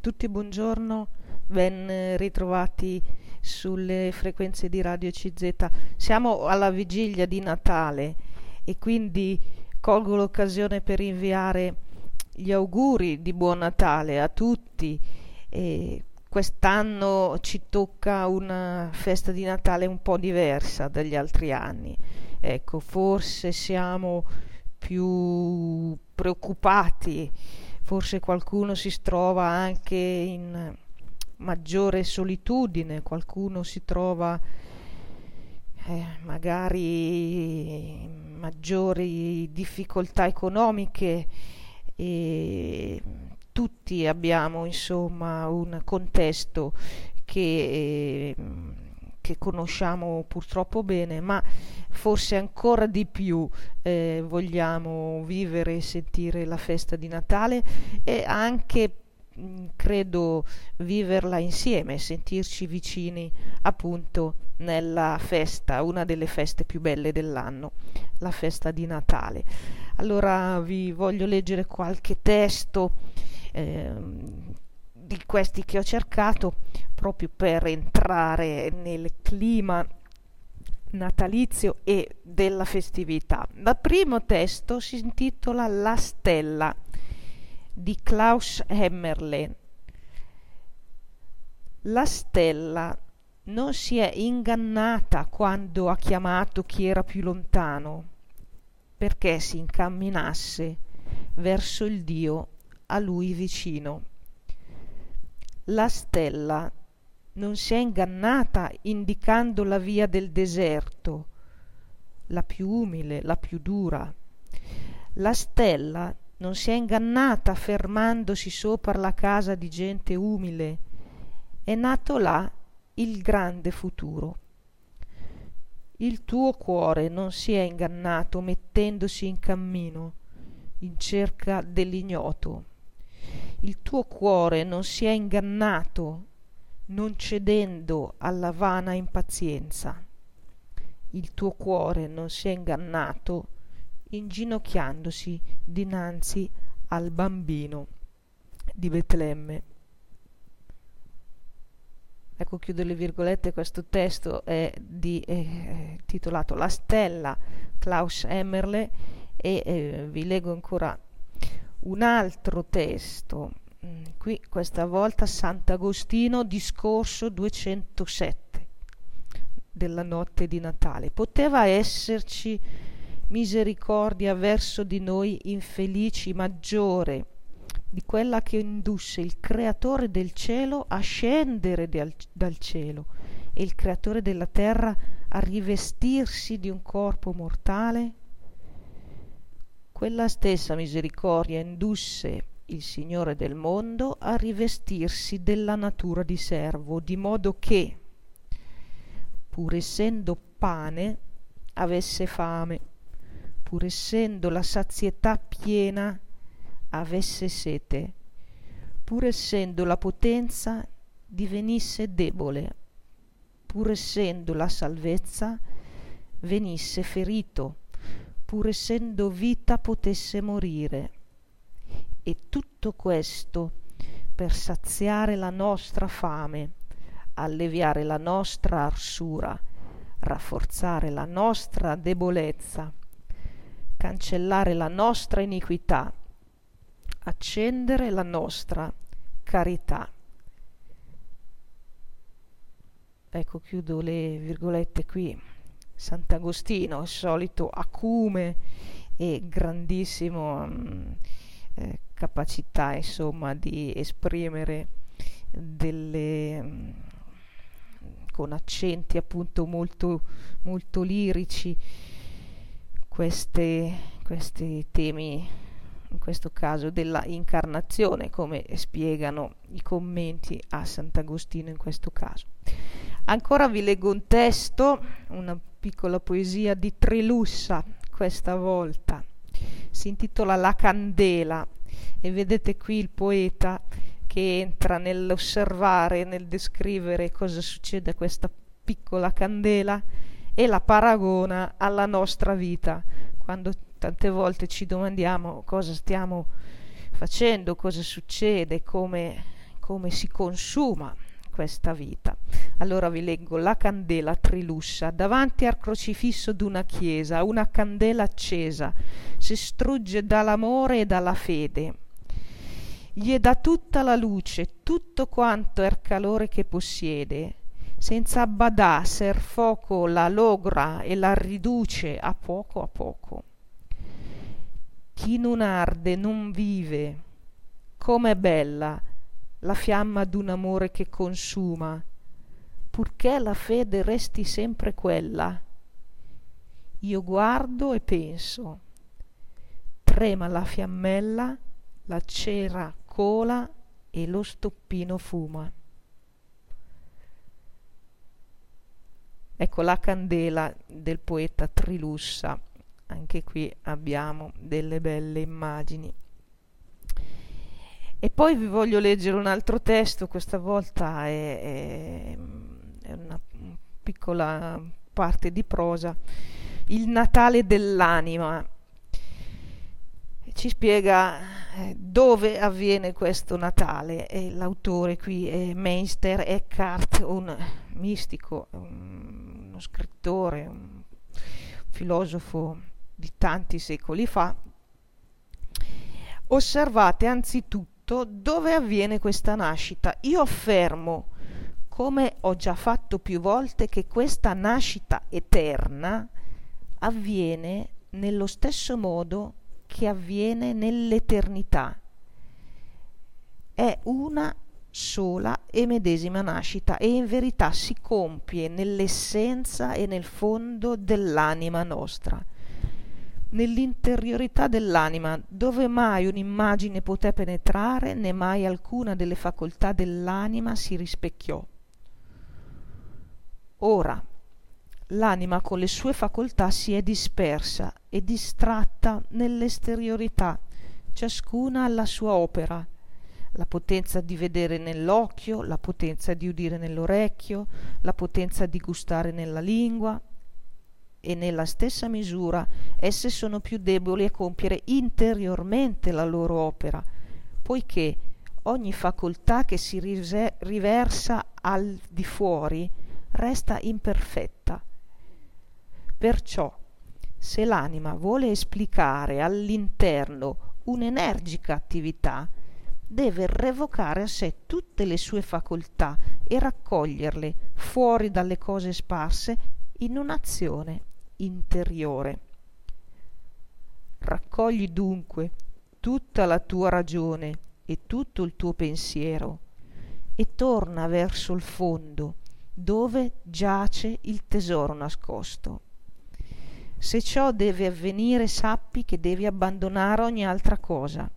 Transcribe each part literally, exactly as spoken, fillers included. tutti buongiorno, ben ritrovati sulle frequenze di Radio C Z. Siamo alla vigilia di Natale e quindi colgo l'occasione per inviare gli auguri di Buon Natale a tutti. E quest'anno ci tocca una festa di Natale un po' diversa dagli altri anni. Ecco, forse siamo più preoccupati, forse qualcuno si trova anche in maggiore solitudine, qualcuno si trova eh, magari in maggiori difficoltà economiche e tutti abbiamo insomma un contesto che, eh, che conosciamo purtroppo bene, ma forse ancora di più eh, vogliamo vivere e sentire la festa di Natale e anche mh, credo viverla insieme, sentirci vicini appunto nella festa, una delle feste più belle dell'anno, la festa di Natale. Allora vi voglio leggere qualche testo eh, di questi che ho cercato proprio per entrare nel clima natalizio e della festività. Il primo testo si intitola La stella di Klaus Hemmerle. La stella non si è ingannata quando ha chiamato chi era più lontano, perché si incamminasse verso il Dio a lui vicino. La stella non si è ingannata indicando la via del deserto, la più umile, la più dura. La stella non si è ingannata fermandosi sopra la casa di gente umile. È nato là il grande futuro. Il tuo cuore non si è ingannato mettendosi in cammino, in cerca dell'ignoto. Il tuo cuore non si è ingannato non cedendo alla vana impazienza. Il tuo cuore non si è ingannato inginocchiandosi dinanzi al bambino di Betlemme. Ecco, chiudo le virgolette, questo testo è di eh, titolato La stella, Klaus Hemmerle, e eh, vi leggo ancora un altro testo. Qui questa volta Sant'Agostino, discorso duecentosette della notte di Natale. Poteva esserci misericordia verso di noi infelici maggiore di quella che indusse il creatore del cielo a scendere dal, dal cielo e il creatore della terra a rivestirsi di un corpo mortale? Quella stessa misericordia indusse il Signore del mondo a rivestirsi della natura di servo, di modo che, pur essendo pane, avesse fame, pur essendo la sazietà piena, avesse sete, pur essendo la potenza, divenisse debole, pur essendo la salvezza, venisse ferito, pur essendo vita, potesse morire. E tutto questo per saziare la nostra fame, alleviare la nostra arsura, rafforzare la nostra debolezza, cancellare la nostra iniquità, accendere la nostra carità. Ecco, chiudo le virgolette qui. Sant'Agostino, il solito acume e grandissimo mh, eh, capacità insomma di esprimere delle con accenti appunto molto molto lirici queste, questi temi, in questo caso della incarnazione, come spiegano i commenti a Sant'Agostino in questo caso. Ancora vi leggo un testo, una piccola poesia di Trilussa, questa volta si intitola La candela. E vedete qui il poeta che entra nell'osservare, nel descrivere cosa succede a questa piccola candela e la paragona alla nostra vita, quando tante volte ci domandiamo cosa stiamo facendo, cosa succede, come, come si consuma questa vita. Allora vi leggo la candela Trilussa davanti al crocifisso d'una chiesa, una candela accesa, si strugge dall'amore e dalla fede. Gli è da tutta la luce, tutto quanto è il calore che possiede, senza badà se il fuoco la logra e la riduce a poco a poco. Chi non arde non vive. Com'è bella la fiamma d'un amore che consuma, purché la fede resti sempre quella. Io guardo e penso, trema la fiammella, la cera cola e lo stoppino fuma. Ecco la candela del poeta Trilussa. Anche qui abbiamo delle belle immagini. E poi vi voglio leggere un altro testo, questa volta è, è, è una piccola parte di prosa. Il Natale dell'anima. Ci spiega eh, dove avviene questo Natale, e l'autore qui è Meister Eckhart, un mistico, un, uno scrittore, un filosofo di tanti secoli fa. Osservate anzitutto dove avviene questa nascita. Io affermo, come ho già fatto più volte, che questa nascita eterna avviene nello stesso modo che avviene nell'eternità. È una sola e medesima nascita, e in verità si compie nell'essenza e nel fondo dell'anima nostra, nell'interiorità dell'anima, dove mai un'immagine poté penetrare, né mai alcuna delle facoltà dell'anima si rispecchiò. Ora l'anima con le sue facoltà si è dispersa e distratta nell'esteriorità, ciascuna alla sua opera, la potenza di vedere nell'occhio, la potenza di udire nell'orecchio, la potenza di gustare nella lingua, e nella stessa misura esse sono più deboli a compiere interiormente la loro opera, poiché ogni facoltà che si rise- riversa al di fuori resta imperfetta. Perciò, se l'anima vuole esplicare all'interno un'energica attività, deve revocare a sé tutte le sue facoltà e raccoglierle fuori dalle cose sparse in un'azione interiore. Raccogli dunque tutta la tua ragione e tutto il tuo pensiero e torna verso il fondo, dove giace il tesoro nascosto. Se ciò deve avvenire, sappi che devi abbandonare ogni altra cosa.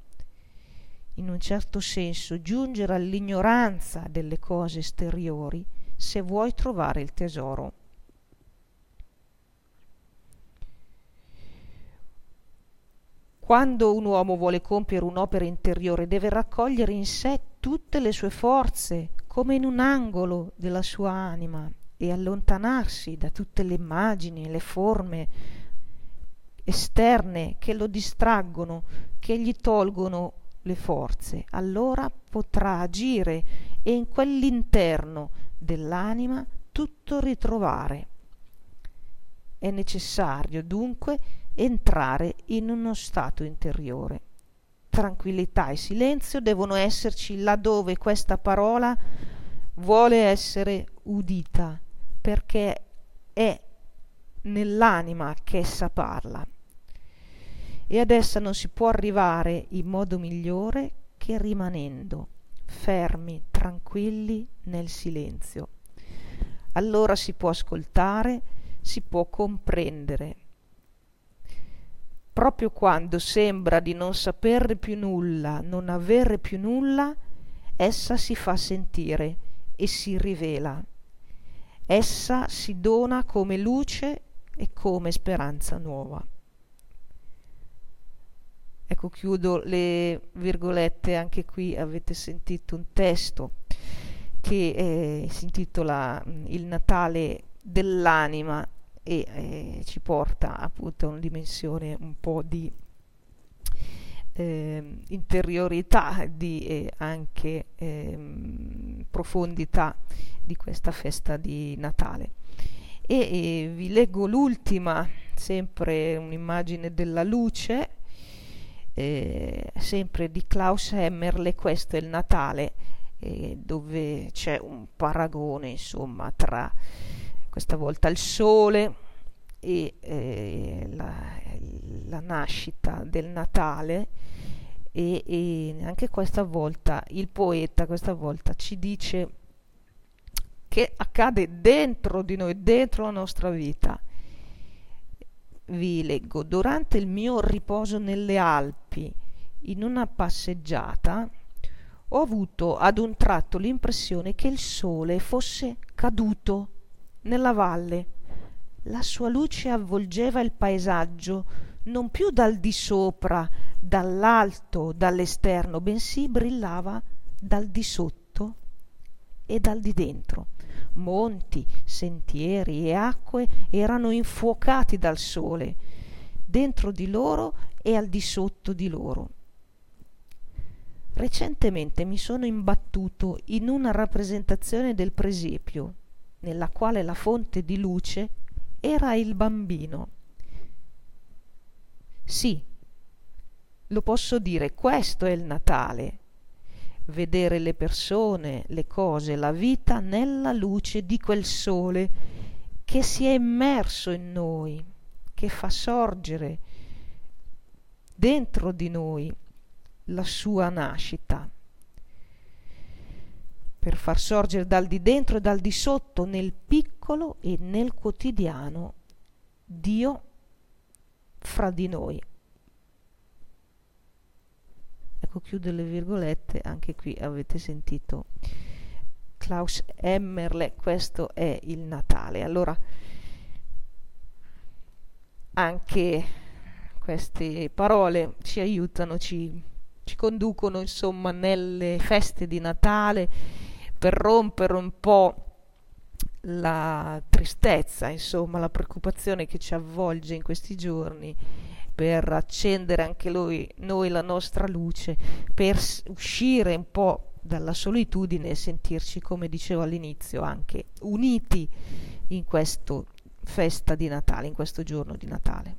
In un certo senso, giungere all'ignoranza delle cose esteriori se vuoi trovare il tesoro. Quando un uomo vuole compiere un'opera interiore, deve raccogliere in sé tutte le sue forze, come in un angolo della sua anima, e allontanarsi da tutte le immagini, le forme esterne che lo distraggono, che gli tolgono le forze. Allora potrà agire e in quell'interno dell'anima tutto ritrovare. È necessario dunque entrare in uno stato interiore. Tranquillità e silenzio devono esserci laddove questa parola vuole essere udita, perché è nell'anima che essa parla, e ad essa non si può arrivare in modo migliore che rimanendo fermi, tranquilli nel silenzio. Allora si può ascoltare, si può comprendere. Proprio quando sembra di non saperne più nulla, non avere più nulla, essa si fa sentire e si rivela. Essa si dona come luce e come speranza nuova. Ecco, chiudo le virgolette. Anche qui avete sentito un testo che eh, si intitola Il Natale dell'anima, e eh, ci porta appunto a una dimensione un po' di eh, interiorità, di eh, anche eh, profondità di questa festa di Natale. E, e vi leggo l'ultima, sempre un'immagine della luce, eh, sempre di Klaus Hemmerle. Questo è il Natale, eh, dove c'è un paragone, insomma, tra questa volta il sole e eh, la, la nascita del Natale, e, e anche questa volta il poeta questa volta ci dice che accade dentro di noi, dentro la nostra vita. Vi leggo: durante il mio riposo nelle Alpi, in una passeggiata, ho avuto ad un tratto l'impressione che il sole fosse caduto nella valle. La sua luce avvolgeva il paesaggio, non più dal di sopra, dall'alto, dall'esterno, bensì brillava dal di sotto e dal di dentro. Monti, sentieri e acque erano infuocati dal sole, dentro di loro e al di sotto di loro. Recentemente mi sono imbattuto in una rappresentazione del presepio, nella quale la fonte di luce era il bambino. Sì, lo posso dire, questo è il Natale. Vedere le persone, le cose, la vita nella luce di quel sole che si è immerso in noi, che fa sorgere dentro di noi la sua nascita, per far sorgere dal di dentro e dal di sotto, nel piccolo e nel quotidiano, Dio fra di noi. Ecco, chiudo le virgolette, anche qui avete sentito Klaus Hemmerle, questo è il Natale. Allora, anche queste parole ci aiutano, ci, ci conducono, insomma, nelle feste di Natale, per rompere un po' la tristezza, insomma, la preoccupazione che ci avvolge in questi giorni, per accendere anche noi, noi la nostra luce, per uscire un po' dalla solitudine e sentirci, come dicevo all'inizio, anche uniti in questa festa di Natale, in questo giorno di Natale.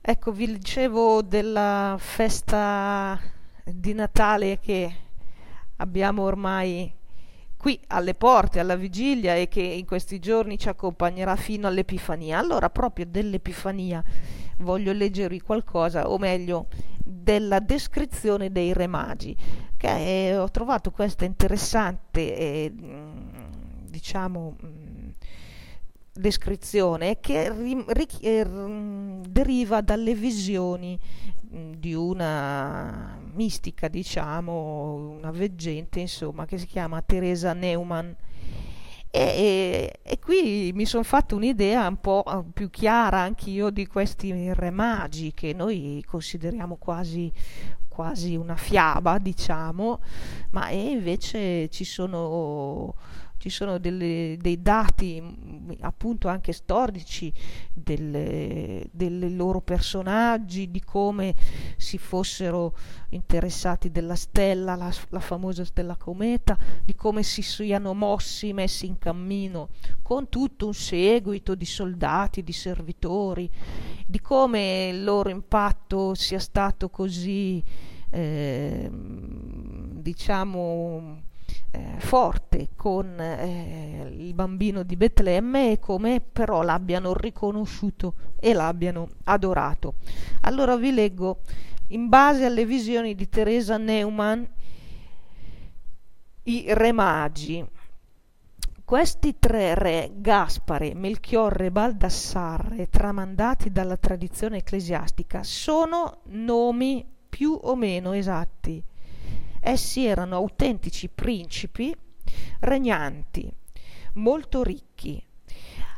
Ecco, vi dicevo della festa di Natale che abbiamo ormai qui alle porte, alla vigilia, e che in questi giorni ci accompagnerà fino all'Epifania. Allora, proprio dell'Epifania voglio leggervi qualcosa, o meglio della descrizione dei Re Magi, che eh, ho trovato questa interessante eh, diciamo mh, descrizione che ri- ri- eh, deriva dalle visioni mh, di una mistica, diciamo una veggente, insomma, che si chiama Teresa Neumann. E, e, e qui mi sono fatta un'idea un po' più chiara anch'io di questi Re Magi, che noi consideriamo quasi, quasi una fiaba, diciamo, ma e invece ci sono, ci sono delle, dei dati, appunto, anche storici delle, delle loro personaggi, di come si fossero interessati della stella, la, la famosa stella cometa, di come si siano mossi, messi in cammino, con tutto un seguito di soldati, di servitori, di come il loro impatto sia stato così eh, diciamo Eh, forte con eh, il bambino di Betlemme, e come però l'abbiano riconosciuto e l'abbiano adorato. Allora vi leggo, in base alle visioni di Teresa Neumann, i Re Magi. Questi tre re, Gaspare, Melchiorre e Baldassarre, tramandati dalla tradizione ecclesiastica, sono nomi più o meno esatti. Essi erano autentici principi regnanti, molto ricchi.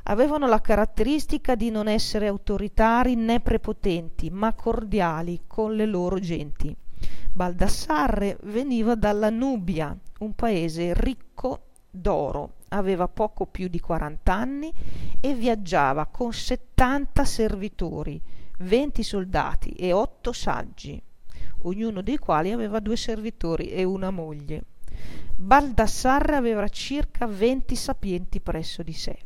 Avevano la caratteristica di non essere autoritari né prepotenti, ma cordiali con le loro genti. Baldassarre veniva dalla Nubia, un paese ricco d'oro. Aveva poco più di quaranta anni e viaggiava con settanta servitori, venti soldati e otto saggi, ognuno dei quali aveva due servitori e una moglie. Baldassarre aveva circa venti sapienti presso di sé.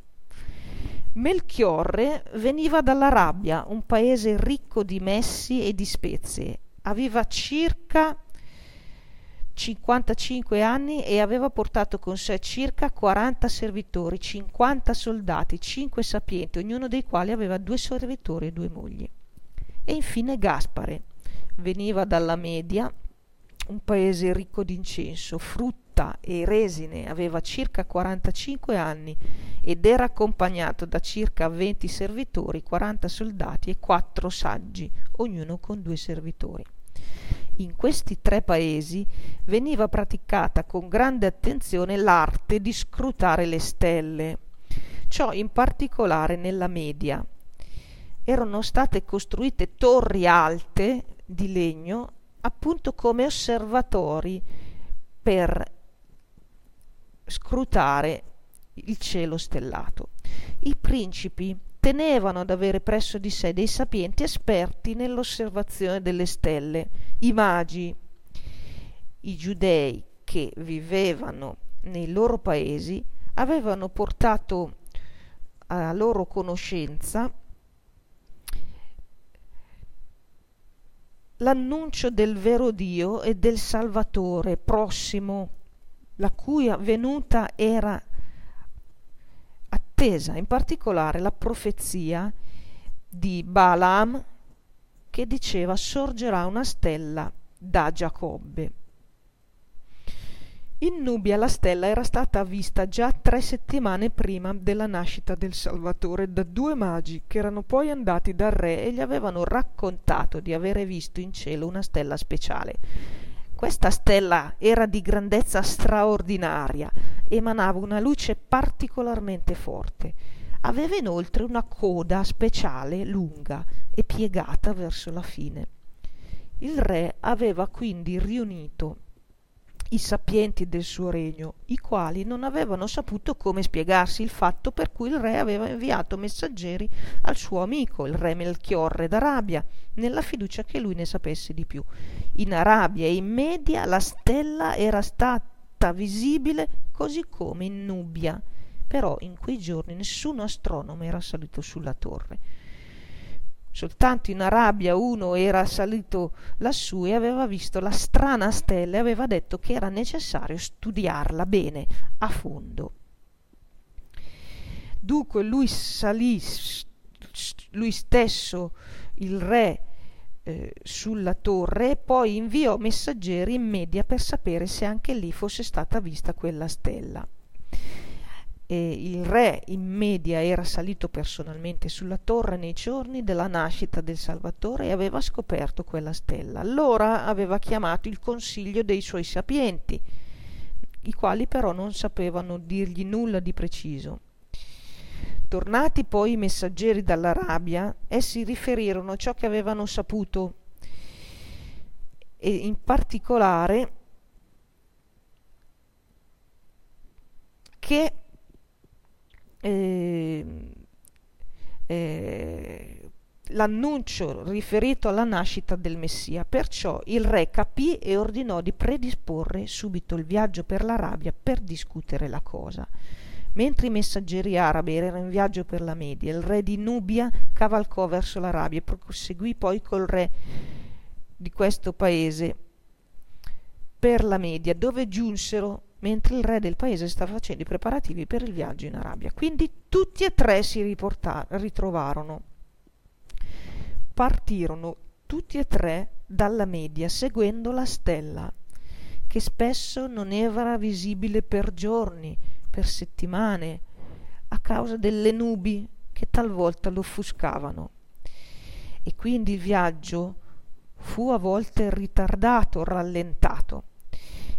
Melchiorre veniva dall'Arabia, un paese ricco di messi e di spezie. Aveva circa cinquantacinque anni e aveva portato con sé circa quaranta servitori, cinquanta soldati, cinque sapienti, ognuno dei quali aveva due servitori e due mogli. E infine Gaspare veniva dalla Media, un paese ricco di incenso, frutta e resine, aveva circa quarantacinque anni ed era accompagnato da circa venti servitori, quaranta soldati e quattro saggi, ognuno con due servitori. In questi tre paesi veniva praticata con grande attenzione l'arte di scrutare le stelle, ciò in particolare nella Media. Erano state costruite torri alte di legno, appunto come osservatori per scrutare il cielo stellato. I principi tenevano ad avere presso di sé dei sapienti esperti nell'osservazione delle stelle. I magi, i giudei che vivevano nei loro paesi, avevano portato a loro conoscenza l'annuncio del vero Dio e del Salvatore prossimo, la cui venuta era attesa, in particolare la profezia di Balaam che diceva sorgerà una stella da Giacobbe. In Nubia la stella era stata vista già tre settimane prima della nascita del Salvatore da due magi che erano poi andati dal re e gli avevano raccontato di avere visto in cielo una stella speciale. Questa stella era di grandezza straordinaria, emanava una luce particolarmente forte. Aveva inoltre una coda speciale lunga e piegata verso la fine. Il re aveva quindi riunito i sapienti del suo regno, i quali non avevano saputo come spiegarsi il fatto per cui il re aveva inviato messaggeri al suo amico, il re Melchiorre d'Arabia, nella fiducia che lui ne sapesse di più. In Arabia e in Media la stella era stata visibile così come in Nubia, però in quei giorni nessun astronomo era salito sulla torre. Soltanto in Arabia uno era salito lassù e aveva visto la strana stella e aveva detto che era necessario studiarla bene, a fondo. Dunque lui salì, lui stesso, il re, eh, sulla torre e poi inviò messaggeri in Media per sapere se anche lì fosse stata vista quella stella. E il re in Media era salito personalmente sulla torre nei giorni della nascita del Salvatore e aveva scoperto quella stella. Allora aveva chiamato il consiglio dei suoi sapienti, i quali però non sapevano dirgli nulla di preciso. Tornati poi i messaggeri dall'Arabia, essi riferirono ciò che avevano saputo e in particolare che Eh, eh, l'annuncio riferito alla nascita del Messia. Perciò il re capì e ordinò di predisporre subito il viaggio per l'Arabia per discutere la cosa. Mentre i messaggeri arabi erano in viaggio per la Media, il re di Nubia cavalcò verso l'Arabia e proseguì poi col re di questo paese per la Media, dove giunsero mentre il re del paese stava facendo i preparativi per il viaggio in Arabia. Quindi tutti e tre si riporta- ritrovarono. Partirono tutti e tre dalla Media, seguendo la stella, che spesso non era visibile per giorni, per settimane, a causa delle nubi che talvolta l'offuscavano. E quindi il viaggio fu a volte ritardato, rallentato.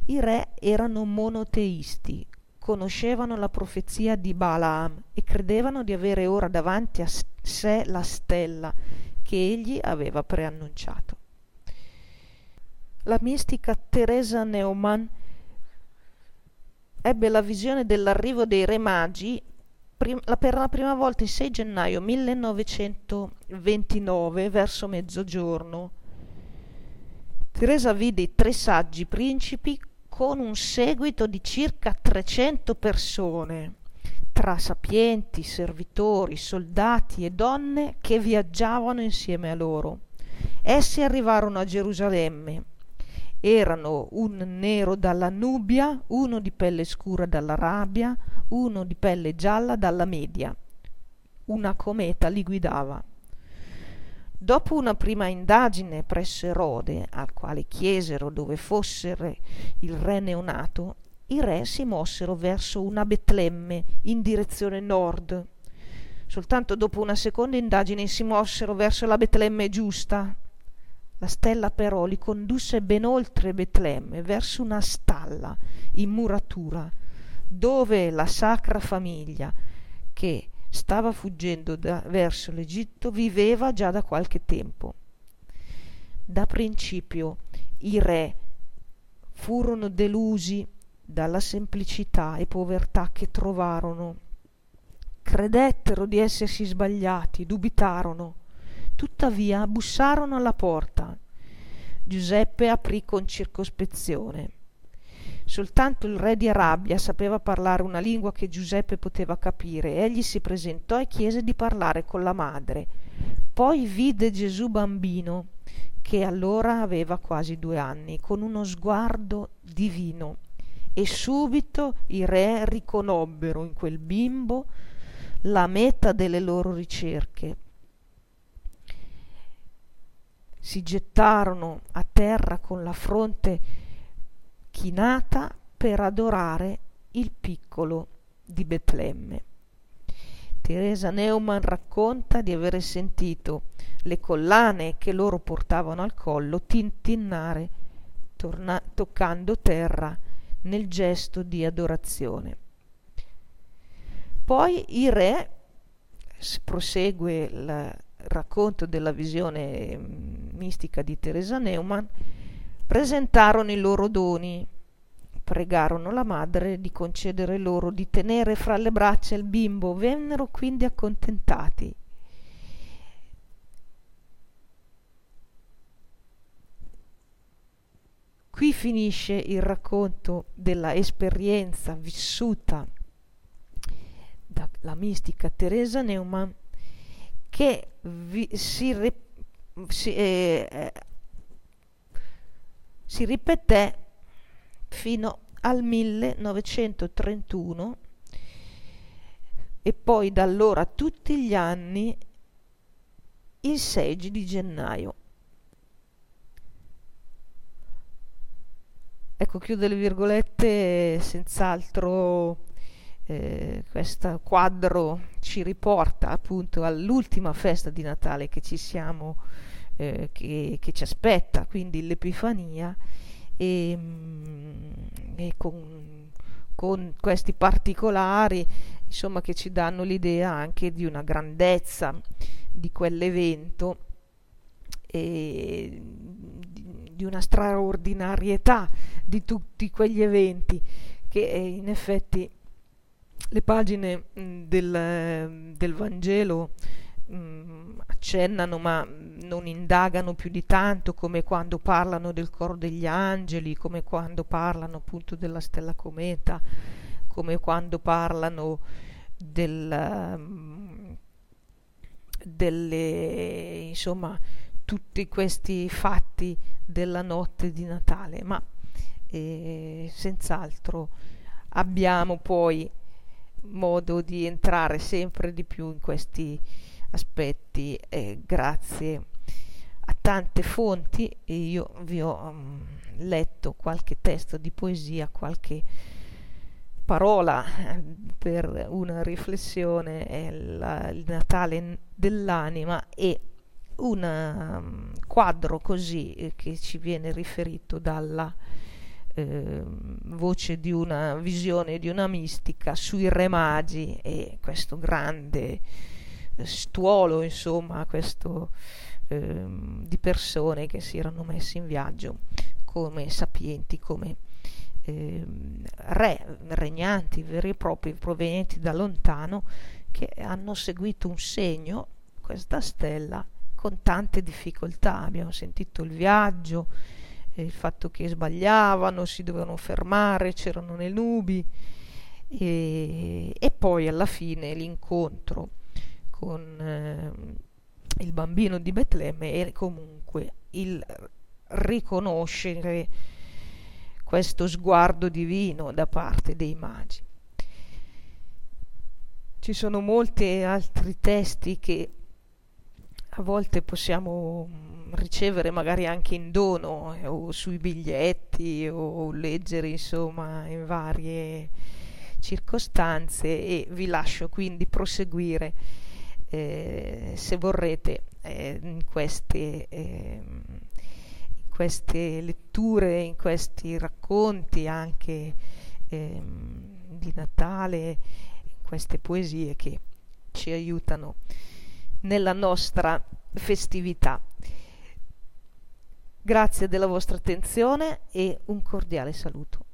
I re erano monoteisti, conoscevano la profezia di Balaam e credevano di avere ora davanti a sé la stella che egli aveva preannunciato. La mistica Teresa Neumann ebbe la visione dell'arrivo dei re magi prim- la per la prima volta il sei gennaio millenovecentoventinove verso mezzogiorno. Teresa vide i tre saggi principi con un seguito di circa trecento persone, tra sapienti, servitori, soldati e donne che viaggiavano insieme a loro. Essi arrivarono a Gerusalemme. Erano un nero dalla Nubia, uno di pelle scura dall'Arabia, uno di pelle gialla dalla Media. Una cometa li guidava. Dopo una prima indagine presso Erode, al quale chiesero dove fossero il re neonato, i re si mossero verso una Betlemme in direzione nord. Soltanto dopo una seconda indagine si mossero verso la Betlemme giusta. La stella però li condusse ben oltre Betlemme, verso una stalla in muratura, dove la sacra famiglia, che stava fuggendo da, verso l'Egitto, viveva già da qualche tempo. Da principio i re furono delusi dalla semplicità e povertà che trovarono, credettero di essersi sbagliati, dubitarono, tuttavia bussarono alla porta. Giuseppe aprì con circospezione. Soltanto il re di Arabia sapeva parlare una lingua che Giuseppe poteva capire. Egli si presentò e chiese di parlare con la madre. Poi vide Gesù bambino, che allora aveva quasi due anni, con uno sguardo divino, e subito i re riconobbero in quel bimbo la meta delle loro ricerche. Si gettarono a terra con la fronte chinata per adorare il piccolo di Betlemme. Teresa Neumann racconta di avere sentito le collane che loro portavano al collo tintinnare torna- toccando terra nel gesto di adorazione. Poi i re, prosegue il racconto della visione mistica di Teresa Neumann, presentarono i loro doni, pregarono la madre di concedere loro di tenere fra le braccia il bimbo, vennero quindi accontentati. Qui finisce il racconto della esperienza vissuta dalla mistica Teresa Neumann, che vi, si, re, si eh, si ripeté fino al millenovecentotrentuno e poi da allora tutti gli anni il sei di gennaio. Ecco, chiudo le virgolette. Senz'altro eh, questo quadro ci riporta appunto all'ultima festa di Natale che ci siamo Eh, che, che ci aspetta, quindi l'Epifania, e, e con, con questi particolari, insomma, che ci danno l'idea anche di una grandezza di quell'evento e di una straordinarietà di tutti quegli eventi che in effetti le pagine del, del Vangelo accennano ma non indagano più di tanto, come quando parlano del coro degli angeli, come quando parlano appunto della stella cometa, come quando parlano del, delle insomma tutti questi fatti della notte di Natale. Ma eh, senz'altro abbiamo poi modo di entrare sempre di più in questi aspetti, eh, grazie a tante fonti. Io vi ho um, letto qualche testo di poesia, qualche parola per una riflessione, eh, la, il Natale dell'anima, e un um, quadro così eh, che ci viene riferito dalla eh, voce di una visione di una mistica sui Re Magi, e questo grande stuolo, insomma, questo eh, di persone che si erano messi in viaggio come sapienti, come eh, re, regnanti veri e propri, provenienti da lontano, che hanno seguito un segno, questa stella, con tante difficoltà. Abbiamo sentito il viaggio, il fatto che sbagliavano, si dovevano fermare, c'erano le nubi, e, e poi alla fine l'incontro con eh, il bambino di Betlemme e comunque il riconoscere questo sguardo divino da parte dei magi. Ci sono molti altri testi che a volte possiamo ricevere magari anche in dono, eh, o sui biglietti, o leggere insomma in varie circostanze, e vi lascio quindi proseguire eh, se vorrete eh, in queste, eh, in queste letture, in questi racconti anche eh, di Natale, queste poesie che ci aiutano nella nostra festività. Grazie della vostra attenzione e un cordiale saluto.